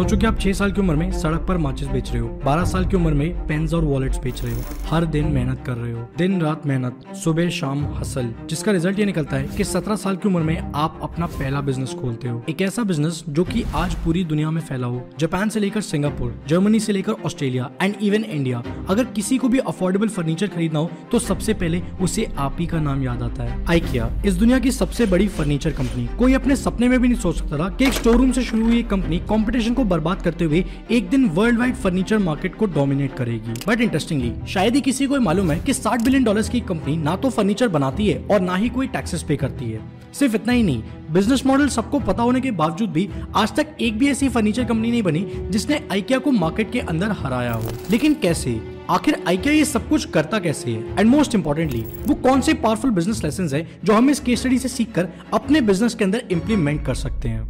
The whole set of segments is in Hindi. सोचो कि आप 6 साल की उम्र में सड़क पर माचिस बेच रहे हो, 12 साल की उम्र में पेन्स और वॉलेट्स बेच रहे हो, हर दिन मेहनत कर रहे हो, दिन रात मेहनत, सुबह शाम हसल, जिसका रिजल्ट ये निकलता है कि 17 साल की उम्र में आप अपना पहला बिजनेस खोलते हो। एक ऐसा बिजनेस जो कि आज पूरी दुनिया में फैला हो, जापान से लेकर सिंगापुर, जर्मनी से लेकर ऑस्ट्रेलिया एंड इवन इंडिया। अगर किसी को भी अफोर्डेबल फर्नीचर खरीदना हो तो सबसे पहले उसे आप ही का नाम याद आता है, IKEA, इस दुनिया की सबसे बड़ी फर्नीचर कंपनी। कोई अपने सपने में भी नहीं सोच सकता था कि एक शोरूम से शुरू हुई कंपनी कंपटीशन को बर्बाद करते हुए एक दिन वर्ल्ड वाइड फर्नीचर मार्केट को डोमिनेट करेगी। बट इंटरेस्टिंगली शायद ही किसी को मालूम है कि $60 बिलियन की कंपनी ना तो फर्नीचर बनाती है और ना ही कोई टैक्सेस पे करती है। सिर्फ इतना ही नहीं, बिजनेस मॉडल सबको पता होने के बावजूद भी आज तक एक भी ऐसी फर्नीचर कंपनी नहीं बनी जिसने IKEA को मार्केट के अंदर हराया हो। लेकिन कैसे, आखिर IKEA ये सब कुछ करता कैसे है, एंड मोस्ट इम्पोर्टेंटली वो कौन से पावरफुल बिजनेस लेसन्स है जो हम इस केस स्टडी से सीखकर अपने बिजनेस के अंदर इम्प्लीमेंट कर सकते हैं।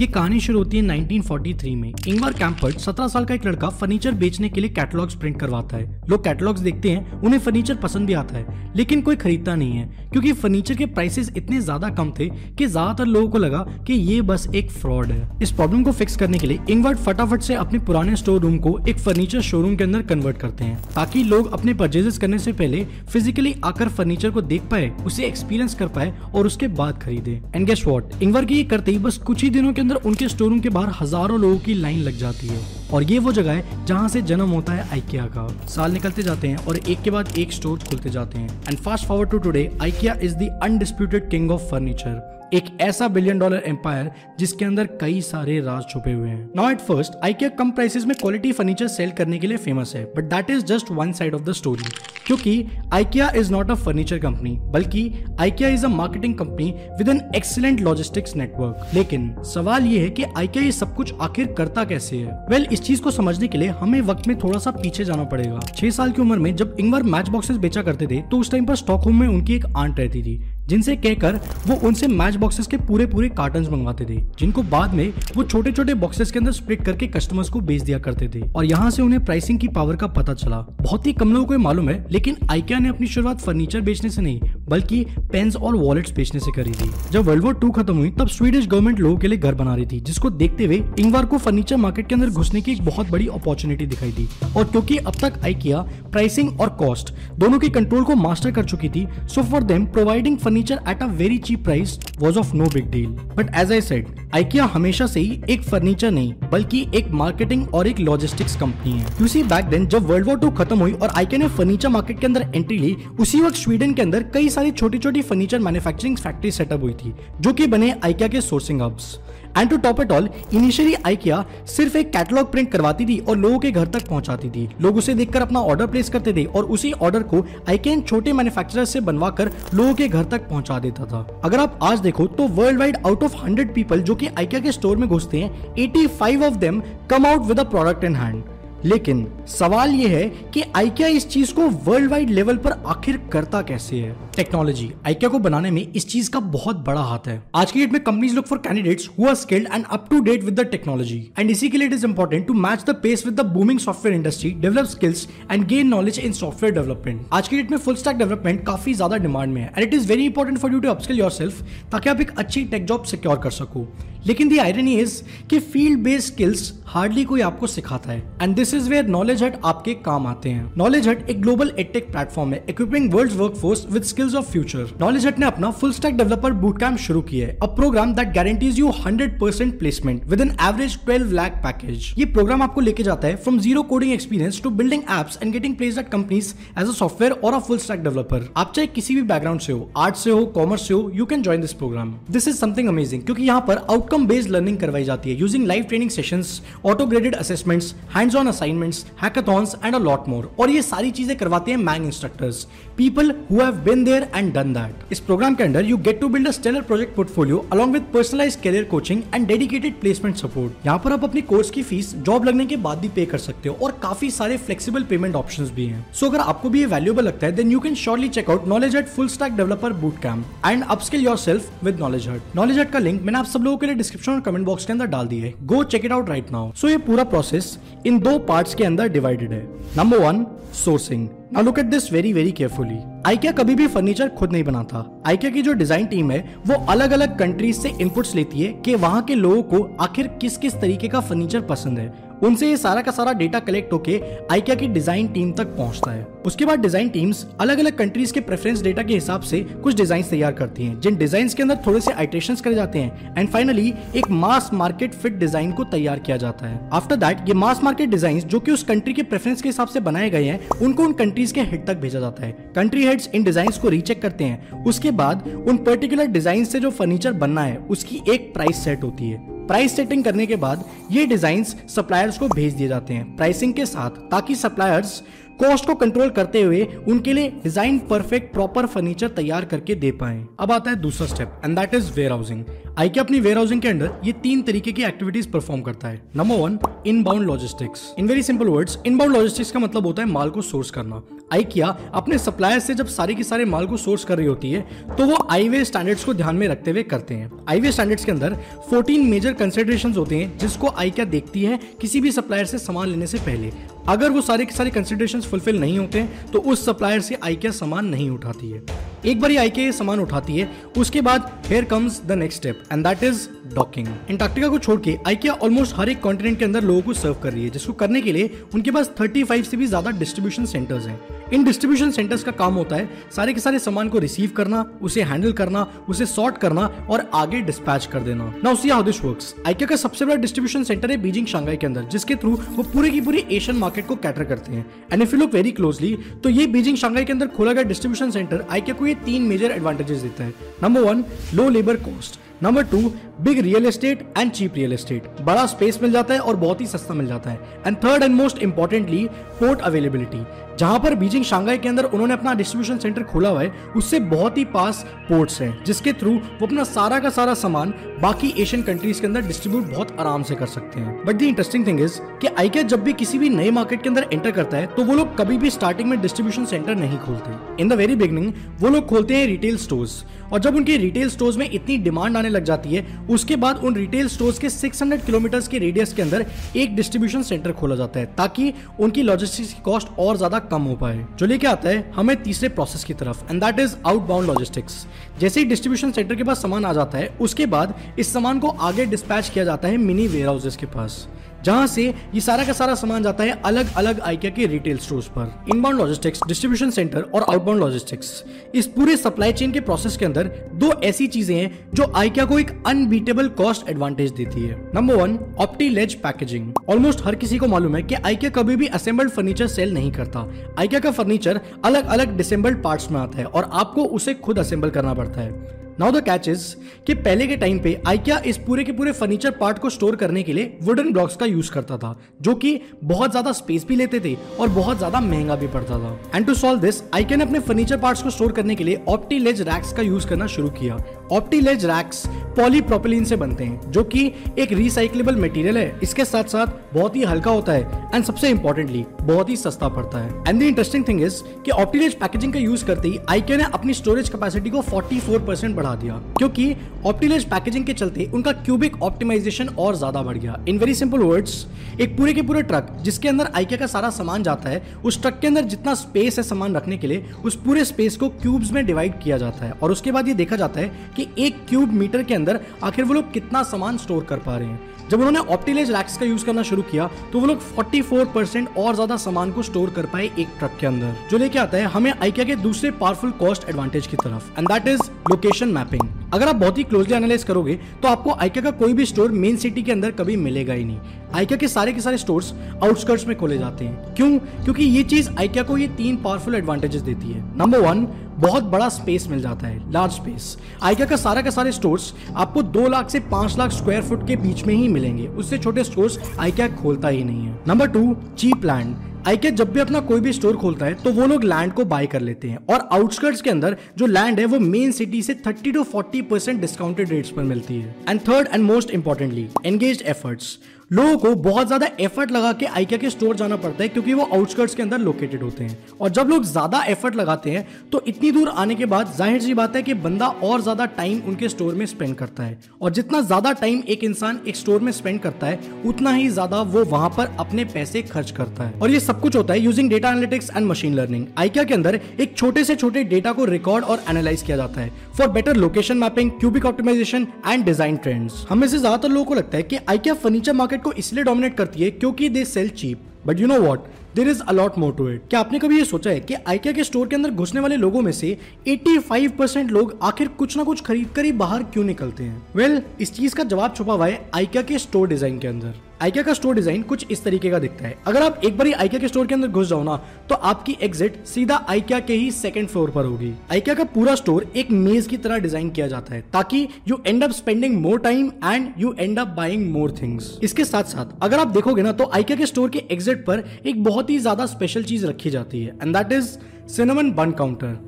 ये कहानी शुरू होती है 1943 में। इंगवार कैम्प्रड 17 साल का एक लड़का फर्नीचर बेचने के लिए कैटलॉग्स प्रिंट करवाता है। लोग कैटलॉग्स देखते हैं, उन्हें फर्नीचर पसंद भी आता है, लेकिन कोई खरीदता नहीं है क्योंकि फर्नीचर के प्राइसेस इतने ज्यादा कम थे कि ज्यादातर लोगों को लगा कि ये बस एक फ्रॉड है। इस प्रॉब्लम को फिक्स करने के लिए इंगवार फटाफट से अपने पुराने स्टोर रूम को एक फर्नीचर शोरूम के अंदर कन्वर्ट करते हैं ताकि लोग अपने परचेजेस करने से पहले फिजिकली आकर फर्नीचर को देख पाए, उसे एक्सपीरियंस कर पाए और उसके बाद खरीदे। एंड गेस व्हाट, इंगवार के ये करते ही बस कुछ ही दिनों के उनके स्टोरूम के बाहर हजारों लोगों की लाइन लग जाती है और ये वो जगह है जहाँ से जन्म होता है IKEA का। साल निकलते जाते हैं और एक के बाद एक स्टोर खुलते जाते हैं। And fast forward to today, IKEA is the undisputed king of furniture, एक ऐसा $1 बिलियन एम्पायर जिसके अंदर कई सारे राज छुपे हुए हैं। नाउ एट फर्स्ट, IKEA कम प्राइसेस में क्वालिटी फर्नीचर सेल करने के लिए फेमस है, but that is just one side of the story, क्योंकि IKEA is not a furniture company बल्कि IKEA is a marketing company with an excellent logistics network. लेकिन सवाल ये है कि IKEA ये सब कुछ आखिर करता कैसे है। वेल, इस चीज को समझने के लिए हमें वक्त में थोड़ा सा पीछे जाना पड़ेगा। 6 साल की उम्र में जब इंगवार मैच बॉक्सेस बेचा करते थे तो उस टाइम पर स्टॉकहोम में उनकी एक आंट रहती थी जिनसे कहकर वो उनसे मैच बॉक्सेस के पूरे कार्टन्स मंगवाते थे, जिनको बाद में वो छोटे बॉक्सेस के अंदर स्प्लिट करके कस्टमर्स को बेच दिया करते थे। और यहाँ से उन्हें प्राइसिंग की पावर का पता चला। बहुत ही कम लोगों को मालूम है, लेकिन IKEA ने अपनी शुरुआत फर्नीचर बेचने से नहीं बल्कि पेन्स और वॉलेट्स बेचने से करी थी। जब World War II खत्म हुई तब स्वीडिश गवर्नमेंट लोगों के लिए घर बना रही थी, जिसको देखते हुए इंगवार को फर्नीचर मार्केट के अंदर घुसने की एक बहुत बड़ी अपॉर्चुनिटी दिखाई दी। और क्योंकि अब तक IKEA प्राइसिंग और कॉस्ट दोनों के कंट्रोल को मास्टर कर चुकी थी, so for them providing furniture at a very cheap price was of no big deal. But as I said, IKEA हमेशा से ही एक फर्नीचर नहीं बल्कि एक मार्केटिंग और एक लॉजिस्टिक्स कंपनी है। You see, back then, जब वर्ल्ड वॉर II खत्म हुई और IKEA ने फर्नीचर मार्केट के अंदर एंट्री ली, उसी वक्त स्वीडन के अंदर कई सारी छोटी फर्नीचर मैन्युफैक्चरिंग फैक्ट्री सेटअप हुई थी जो कि बने IKEA के sourcing hubs. And to top it all, initially IKEA सिर्फ एक कैटलॉग प्रिंट करवाती थी और लोगों के घर तक पहुंचाती थी। लोग उसे देखकर अपना ऑर्डर प्लेस करते थे और उसी ऑर्डर को IKEA छोटे मैन्युफैक्चरर से बनवा कर लोगों के घर तक पहुंचा देता था। अगर आप आज देखो तो world wide out of 100 people जो कि IKEA के स्टोर में घुसते हैं, 85 of them come out with a product in hand. लेकिन सवाल यह है कि IKEA इस चीज को वर्ल्ड वाइड लेवल पर आखिर करता कैसे है। टेक्नोलॉजी, IKEA को बनाने में इस चीज का बहुत बड़ा हाथ है। आज की डेट में companies look for candidates who are skilled and up to date with the technology, and इसी के लिए it is important to match the pace with the booming software industry, develop skills and gain knowledge in software development. आज की डेट में फुल स्टैक डेवलपमेंट काफी ज्यादा डिमांड में है and it is very important for you to upskill yourself ताकि आप एक अच्छी टेक जॉब सिक्योर कर सको। लेकिन द आयरनी इज कि फील्ड बेस्ड स्किल्स हार्डली कोई आपको सिखाता है, and this is where KnowledgeHut आपके काम आते हैं। KnowledgeHut एक ग्लोबल एडटेक प्लेटफॉर्म है, equipping world's workforce with skills of future. KnowledgeHut ने अपना फुल स्टैक डेवलपर बूटकैम्प शुरू किया है, a programme that guarantees you 100% placement with an average 12 lakh package. ये प्रोग्राम आपको लेके जाता है from zero coding experience to building apps and getting placed at companies as a software और अ फुल स्टैक डेवलपर। आप चाहे किसी भी बैकग्राउंड से हो, आर्ट से हो, कॉमर्स से हो, you can join this programme. This is something amazing क्योंकि यहाँ पर आउटकम बेस्ड लर्निंग करवाई जाती है using live training sessions, auto graded assessments, hands on assignments, hackathons and a lot more. और ये सारी चीजें करवाते हैं MAANG instructors, people who have been there and done that. इस प्रोग्राम के अंदर you get to build a stellar project portfolio along with personalised career coaching and dedicated placement support. यहाँ पर आप अपनी कोर्स की फीस जॉब लगने के बाद भी पे कर सकते हो और काफी सारे फ्लेक्सिबल पेमेंट ऑप्शंस भी हैं। सो अगर आपको भी ये वैल्यूएबल लगता है then you can surely check out KnowledgeHut full stack developer bootcamp and upskill yourself with KnowledgeHut। KnowledgeHut का लिंक मैंने आप सब लोगों के लिए डिस्क्रिप्शन और कमेंट बॉक्स के अंदर डाल दी है, go check it out right now. So ये पूरा प्रोसेस इन दो पार्ट्स के अंदर डिवाइडेड है। Number one, sourcing. Now look at this very very carefully. IKEA कभी भी फर्नीचर खुद नहीं बनाता। IKEA की जो डिजाइन टीम है वो अलग अलग कंट्रीज से इनपुट्स लेती है कि वहाँ के लोगों को आखिर किस किस तरीके का फर्नीचर पसंद है। उनसे ये सारा का सारा डेटा कलेक्ट होके IKEA की डिजाइन टीम तक पहुंचता है। उसके बाद डिजाइन टीम्स अलग अलग कंट्रीज के प्रेफरेंस डेटा के हिसाब से कुछ डिजाइन तैयार करती हैं, जिन डिजाइन के अंदर थोड़े से आइटरेशंस करे जाते हैं एंड फाइनली एक मास मार्केट फिट डिजाइन को तैयार किया जाता है। आफ्टर दैट ये मास मार्केट डिजाइन जो कि उस कंट्री के प्रेफरेंस के हिसाब से बनाए गए हैं उनको उन कंट्रीज के हेड तक भेजा जाता है। कंट्री हेड्स इन डिजाइन को रीचेक करते हैं। उसके बाद उन पर्टिकुलर डिजाइन से जो फर्नीचर बनना है उसकी एक प्राइस सेट होती है। प्राइस सेटिंग करने के बाद ये डिजाइन्स सप्लायर्स को भेज दिए जाते हैं प्राइसिंग के साथ, ताकि सप्लायर्स कॉस्ट को कंट्रोल करते हुए उनके लिए डिजाइन परफेक्ट प्रॉपर फर्नीचर तैयार करके दे पाएं। अब आता है दूसरा step and that is warehousing. IKEA अपनी वेयर हाउसिंग के अंदर ये तीन तरीके की एक्टिविटीज परफॉर्म करता है। Number one, inbound logistics. In very simple words, inbound logistics का मतलब होता है माल को सोर्स करना। IKEA अपने सप्लायर से जब सारे के सारे माल को सोर्स कर रही होती है तो वो IWA स्टैंडर्ड्स को ध्यान में रखते हुए करते हैं। IWA स्टैंडर्ड्स के अंदर 14 मेजर कंसिडरेशंस होते हैं जिसको IKEA देखती है किसी भी सप्लायर से सामान लेने से पहले। अगर वो सारे के सारे कंसिडरेशंस फुलफिल नहीं होते तो उस सप्लायर से IKEA सामान नहीं उठाती है। एक बार IKEA सामान उठाती है उसके बाद here comes the next step and that is docking. Antarctica को छोड़ के IKEA ऑलमोस्ट हर एक कॉन्टिनेंट के अंदर लोगों को सर्व कर रही है, जिसको करने के लिए उनके पास 35 से भी ज्यादा डिस्ट्रीब्यूशन सेंटर्स हैं। इन डिस्ट्रीब्यूशन सेंटर्स का काम होता है सारे के सारे सामान को रिसीव करना, उसे हैंडल करना, उसे सॉर्ट करना और आगे डिस्पैच कर देना। Now see how this works. IKEA का सबसे बड़ा डिस्ट्रीब्यूशन सेंटर है बीजिंग शंघाई के अंदर, जिसके थ्रू वो पूरे की पूरी एशियन मार्केट को कैटर करते हैं। And if you look very closely तो ये बीजिंग शंघाई के अंदर खोला गया डिस्ट्रीब्यूशन सेंटर IKEA को ये तीन मेजर एडवांटेजेस देता है। Number one, low labour cost. Number two, big real estate and cheap real estate. बड़ा स्पेस मिल जाता है और बहुत ही सस्ता मिल जाता है। And third and most importantly, port availability. जहां पर बीजिंग शंघाई के अंदर उन्होंने अपना डिस्ट्रीब्यूशन सेंटर खोला हुआ है उससे बहुत ही पास पोर्ट्स हैं, जिसके थ्रू वो अपना सारा का सारा सामान बाकी एशियन कंट्रीज के अंदर डिस्ट्रीब्यूट बहुत आराम से कर सकते हैं। But the interesting thing is कि IKEA जब भी किसी भी नए मार्केट के अंदर एंटर करता है तो वो लोग कभी भी स्टार्टिंग में डिस्ट्रीब्यूशन सेंटर नहीं खोलते। इन द वेरी बिगिनिंग वो लोग खोलते हैं रिटेल स्टोर्स, और जब उनके रिटेल स्टोर्स में इतनी डिमांड आने लग जाती है उसके बाद उन रिटेल स्टोर्स के 600 किलोमीटर के रेडियस के अंदर एक डिस्ट्रीब्यूशन सेंटर खोला जाता है ताकि उनकी लॉजिस्टिक्स की कॉस्ट और ज्यादा कम हो पाए। जो लेके आता है हमें तीसरे प्रोसेस की तरफ and that is outbound logistics. जैसे ही डिस्ट्रीब्यूशन सेंटर के पास सामान आ जाता है उसके बाद इस सामान को आगे डिस्पैच किया जाता है मिनी वेयर हाउसेस के पास, जहां से ये सारा का सारा सामान जाता है अलग अलग IKEA के रिटेल स्टोर्स पर। इनबाउंड लॉजिस्टिक्स, डिस्ट्रीब्यूशन सेंटर और आउटबाउंड लॉजिस्टिक्स, इस पूरे सप्लाई चेन के प्रोसेस के अंदर दो ऐसी चीजें हैं जो IKEA को एक अनबीटेबल कॉस्ट एडवांटेज देती है। Number one, OptiLedge packaging. Almost हर किसी को मालूम है कि IKEA कभी भी असेंबल्ड फर्नीचर सेल नहीं करता। IKEA का फर्नीचर अलग अलग डिसेंबल्ड पार्ट्स में आता है और आपको उसे खुद असेंबल करना पड़ता है। नाउ द कैच इज कि पहले के टाइम पे IKEA इस पूरे के पूरे फर्नीचर पार्ट को स्टोर करने के लिए वुडन ब्लॉक्स का यूज करता था, जो कि बहुत ज्यादा स्पेस भी लेते थे और बहुत ज्यादा महंगा भी पड़ता था। And to solve this IKEA ने अपने फर्नीचर पार्ट्स को स्टोर करने के लिए OptiLedge रैक्स का यूज करना शुरू किया। OptiLedge रैक्स पॉलीप्रोपिलीन से बनते हैं जो कि एक रिसाइक्लेबल मटेरियल है। इसके साथ साथ बहुत ही हल्का होता है एंड सबसे इंपॉर्टेंटली बहुत ही सस्ता पड़ता है। And the interesting thing is कि OptiLedge पैकेजिंग का यूज करते ही IKEA ने अपनी स्टोरेज कैपेसिटी को 44% बढ़ा दिया, क्योंकि OptiLedge पैकेजिंग के चलते उनका क्यूबिक ऑप्टिमाइजेशन और ज्यादा बढ़ गया। इन वेरी सिंपल वर्ड्स, एक पूरे के पूरे ट्रक जिसके अंदर IKEA का सारा सामान जाता है उस ट्रक के अंदर जितना स्पेस है सामान रखने के लिए उस पूरे स्पेस को क्यूब्स में डिवाइड किया जाता है और उसके बाद ये देखा जाता है कि एक क्यूब मीटर के अंदर आखिर वो लोग कितना सामान स्टोर कर पा रहे हैं। जब उन्होंने OptiLedge रैक्स का यूज करना शुरू किया तो वो लोग 44% और ज्यादा सामान को स्टोर कर पाए एक ट्रक के अंदर, जो लेके आता है हमें IKEA के दूसरे पावरफुल कॉस्ट एडवांटेज की तरफ and that is location mapping. अगर आप बहुत ही क्लोजली एनालाइज करोगे तो आपको IKEA का कोई भी स्टोर मेन सिटी के अंदर कभी मिलेगा ही नहीं। IKEA के सारे स्टोर्स आउटस्कर्ट्स में खोले जाते हैं। क्यों? क्योंकि ये चीज IKEA को ये तीन पावरफुल एडवांटेजेस देती है। नंबर वन, बहुत बड़ा स्पेस मिल जाता है, लार्ज स्पेस। IKEA का सारे स्टोर्स आपको 2 लाख से 5 लाख स्क्वायर फुट के बीच में ही मिलेंगे, उससे छोटे स्टोर्स IKEA खोलता ही नहीं है। Number two, cheap land. IKEA जब भी अपना कोई भी स्टोर खोलता है तो वो लोग लैंड को बाय कर लेते हैं और आउटस्कर्ट्स के अंदर जो लैंड है वो मेन सिटी से 30 to 40% डिस्काउंटेड रेट्स पर मिलती है। And third and most importantly, engaged efforts. लोगों को बहुत ज्यादा एफर्ट लगा के IKEA के स्टोर जाना पड़ता है क्योंकि वो आउटस्कर्ट्स के अंदर लोकेटेड होते हैं। और जब लोग ज्यादा एफर्ट लगाते हैं तो इतनी दूर आने के बाद जाहिर सी बात है कि बंदा और ज्यादा टाइम उनके स्टोर में स्पेंड करता है, और जितना ज्यादा टाइम एक इंसान एक स्टोर में स्पेंड करता है उतना ही ज्यादा वो वहां पर अपने पैसे खर्च करता है। और ये सब कुछ होता है using data analytics and machine learning. IKEA के अंदर एक छोटे से छोटे डेटा को रिकॉर्ड और एनालाइज किया जाता है for better location mapping, cubic optimisation and design trends. हमें से ज्यादातर लोगों को लगता है कि IKEA फर्नीचर मार्केट को इसलिए डोमिनेट करती है क्योंकि they sell cheap, but you know what, there is a lot more to it. क्या आपने कभी ये सोचा है कि IKEA के स्टोर के अंदर घुसने वाले लोगों में से 85% लोग आखिर कुछ ना कुछ खरीद कर ही बाहर क्यों निकलते हैं? वेल, इस चीज का जवाब छुपा हुआ है IKEA के स्टोर डिजाइन के अंदर। IKEA का स्टोर डिजाइन कुछ इस तरीके का दिखता है। अगर आप एक बार IKEA के स्टोर के अंदर घुस जाओ ना तो आपकी एग्जिट सीधा IKEA के ही सेकंड फ्लोर पर होगी। IKEA का पूरा स्टोर एक मेज की तरह डिजाइन किया जाता है ताकि you end up spending more time and you end up buying more things. इसके साथ साथ अगर आप देखोगे ना तो IKEA के स्टोर के एग्जिट पर एक बहुत ही ज्यादा स्पेशल चीज रखी जाती है and that is cinnamon bun counter.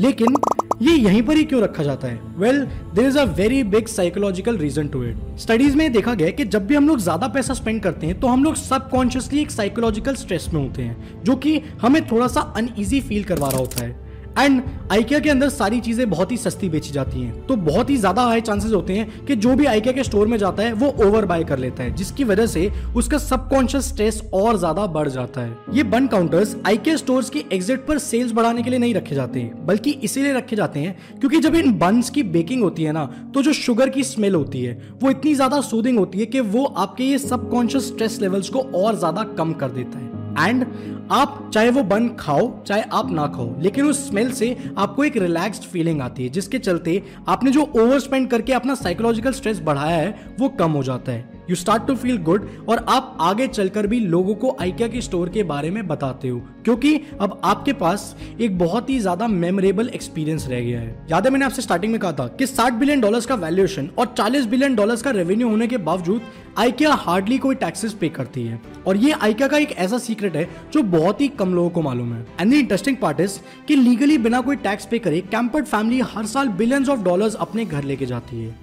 लेकिन ये यहीं पर ही क्यों रखा जाता है? Well, there is a very big psychological reason to it. Studies में देखा गया है कि जब भी हम लोग ज्यादा पैसा स्पेंड करते हैं तो हम लोग सबकॉन्शियसली एक साइकोलॉजिकल स्ट्रेस में होते हैं जो कि हमें थोड़ा सा अनईजी फील करवा रहा होता है। एंड IKEA के अंदर सारी चीजें बहुत ही सस्ती बेची जाती हैं, तो बहुत ही ज्यादा हाई चांसेस होते हैं कि जो भी IKEA के स्टोर में जाता है वो ओवर बाय कर लेता है, जिसकी वजह से उसका सबकॉन्शियस स्ट्रेस और ज्यादा बढ़ जाता है। ये बन काउंटर्स IKEA स्टोर्स की एग्जिट पर सेल्स बढ़ाने के लिए नहीं रखे जाते हैं, बल्कि इसीलिए रखे जाते हैं क्योंकि जब इन बन्स की बेकिंग होती है ना तो जो शुगर की स्मेल होती है वो इतनी ज्यादा सूदिंग होती है कि वो आपके ये सबकॉन्शियस स्ट्रेस लेवल्स को और ज्यादा कम कर देता है। एंड आप चाहे वो बन खाओ चाहे आप ना खाओ, लेकिन उस स्मेल से आपको एक रिलैक्स्ड फीलिंग आती है, जिसके चलते आपने जो ओवर स्पेंड करके अपना साइकोलॉजिकल स्ट्रेस बढ़ाया है वो कम हो जाता है। You start to feel good, और आप आगे चलकर भी लोगों को IKEA के स्टोर के बारे में बताते हो क्योंकि अब आपके पास एक बहुत ही ज्यादा मेमोरेबल एक्सपीरियंस रह गया है। याद है मैंने आपसे स्टार्टिंग में कहा था कि $60 बिलियन का वैल्यूएशन और $40 बिलियन का रेवेन्यू होने के बावजूद IKEA हार्डली कोई टैक्सेस पे करती है, और ये IKEA का एक ऐसा सीक्रेट है जो बहुत ही कम लोगों को मालूम है। And the interesting part is कि लीगली बिना कोई टैक्स पे करे कैम्पर्ड फैमिली हर साल बिलियंस ऑफ डॉलर्स अपने घर लेके जाती है।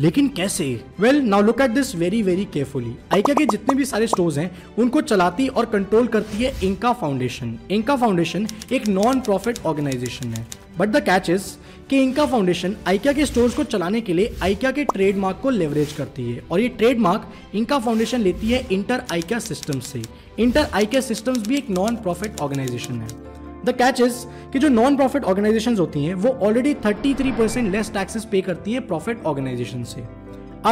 लेकिन कैसे? Well, now look at this very very carefully. IKEA के जितने भी सारे स्टोर्स हैं उनको चलाती और कंट्रोल करती है INGKA फाउंडेशन। INGKA फाउंडेशन एक नॉन प्रॉफिट ऑर्गेनाइजेशन है, बट द कैच इज कि INGKA फाउंडेशन IKEA के स्टोर्स को चलाने के लिए IKEA के ट्रेडमार्क को लेवरेज करती है, और ये ट्रेडमार्क INGKA फाउंडेशन लेती है इंटर IKEA सिस्टम्स से। इंटर IKEA सिस्टम्स भी एक नॉन प्रॉफिट ऑर्गेनाइजेशन है। द कैच इज कि जो नॉन प्रॉफिट ऑर्गेनाइजेशंस होती हैं वो ऑलरेडी 33% लेस टैक्सेस पे करती है प्रॉफिट ऑर्गेनाइजेशन से।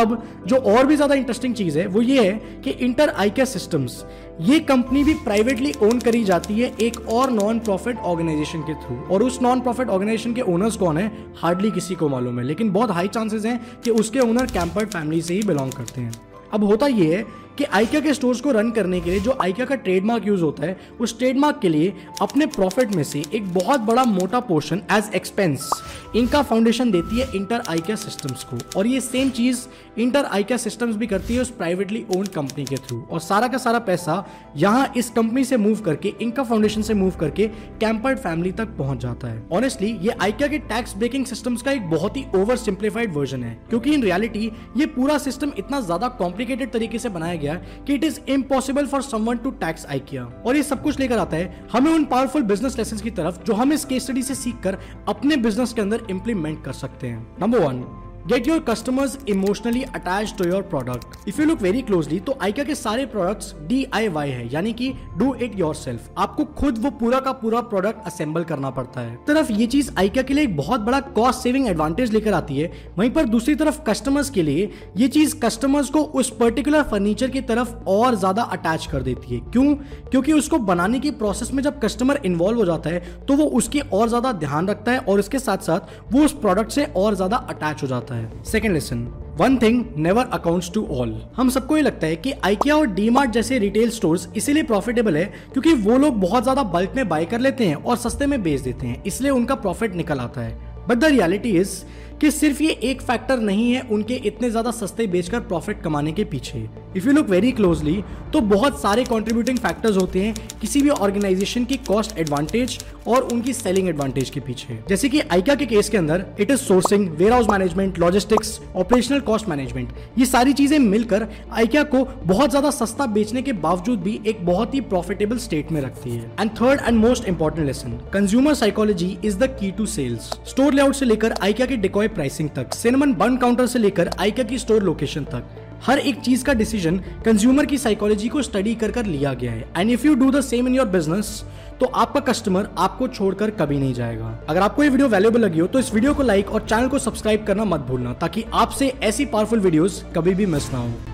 अब जो और भी ज्यादा इंटरेस्टिंग चीज है वो ये है कि इंटर IKEA सिस्टम्स ये कंपनी भी प्राइवेटली ओन करी जाती है एक और नॉन प्रॉफिट ऑर्गेनाइजेशन के थ्रू, और उस नॉन प्रॉफिट ऑर्गेनाइजेशन के ओनर्स कौन है हार्डली किसी को मालूम है, लेकिन बहुत हाई चांसेस हैं कि उसके ओनर कैम्पर्ड फैमिली से ही बिलोंग करते हैं। अब होता यह है कि IKEA के स्टोर्स को रन करने के लिए जो IKEA का ट्रेडमार्क यूज होता है उस ट्रेडमार्क के लिए अपने प्रॉफिट में से एक बहुत बड़ा मोटा portion as expense INGKA foundation देती है इंटर IKEA सिस्टम्स को, और ये सेम चीज इंटर IKEA सिस्टम्स भी करती है उस प्राइवेटली ओन्ड कंपनी के थ्रू, और सारा का सारा पैसा यहाँ इस कंपनी से मूव करके INGKA फाउंडेशन से मूव करके कैम्पर्ड फैमिली तक पहुंच जाता है। ऑनेस्टली ये IKEA के टैक्स ब्रेकिंग सिस्टम्स का एक बहुत ही ओवर सिंप्लीफाइड वर्जन है, क्योंकि इन रियलिटी ये पूरा सिस्टम इतना ज्यादा कॉम्प्लिकेटेड तरीके से बनाया गया कि it is impossible for someone to tax IKEA। और ये सब कुछ लेकर आता है हमें उन पावरफुल बिजनेस लेसंस की तरफ जो हम इस केस स्टडी से सीखकर अपने बिजनेस के अंदर इंप्लीमेंट कर सकते हैं। Number 1, Get your customers emotionally attached to your product. If you look very closely, तो IKEA के सारे products DIY है, यानी कि do it yourself। आपको खुद वो पूरा का पूरा product assemble करना पड़ता है। तरफ ये चीज IKEA के लिए एक बहुत बड़ा cost saving advantage लेकर आती है, वहीं पर दूसरी तरफ customers के लिए ये चीज customers को उस particular furniture की तरफ और ज्यादा attach कर देती है। क्यों? क्योंकि उसको बनाने की process में जब customer involve हो जाता है तो वो उसकी और ज्यादा ध्यान रखता है, और इसके साथ साथ वो उस प्रोडक्ट से और ज्यादा अटैच हो जाता है। Second lesson, one thing never accounts to all. हम सबको ये लगता है कि IKEA और डीमार्ट जैसे रिटेल स्टोर्स इसीलिए प्रॉफिटेबल है क्योंकि वो लोग बहुत ज्यादा बल्क में बाय कर लेते हैं और सस्ते में बेच देते हैं, इसलिए उनका प्रॉफिट निकल आता है। बट द रियलिटी इज कि सिर्फ ये एक फैक्टर नहीं है उनके इतने ज्यादा सस्ते बेचकर प्रॉफिट कमाने के पीछे। If you look very closely तो बहुत सारे कंट्रीब्यूटिंग फैक्टर्स होते हैं किसी भी ऑर्गेनाइजेशन की कॉस्ट एडवांटेज और उनकी सेलिंग एडवांटेज के पीछे, जैसे कि आइका के केस के अंदर it is sourcing, warehouse management, logistics, operational cost management. ये सारी चीजें मिलकर आइका को बहुत ज्यादा सस्ता बेचने के बावजूद भी एक बहुत ही प्रॉफिटेबल स्टेट में रखती है। And third and most important lesson, consumer psychology is the key to sales. Store layout से लेकर आइका के डिकॉय प्राइसिंग तक, सिनेमन बन काउंटर से लेकर आइका की स्टोर लोकेशन तक, हर एक चीज का डिसीजन कंज्यूमर की साइकोलॉजी को स्टडी कर लिया गया है। And if you do the same in your business तो आपका कस्टमर आपको छोड़कर कभी नहीं जाएगा। अगर आपको ये वीडियो वैल्यूएबल लगी हो तो इस वीडियो को लाइक और चैनल को सब्सक्राइब करना मत भूलना, ताकि आपसे ऐसी पावरफुल वीडियोस कभी भी मिस ना हो।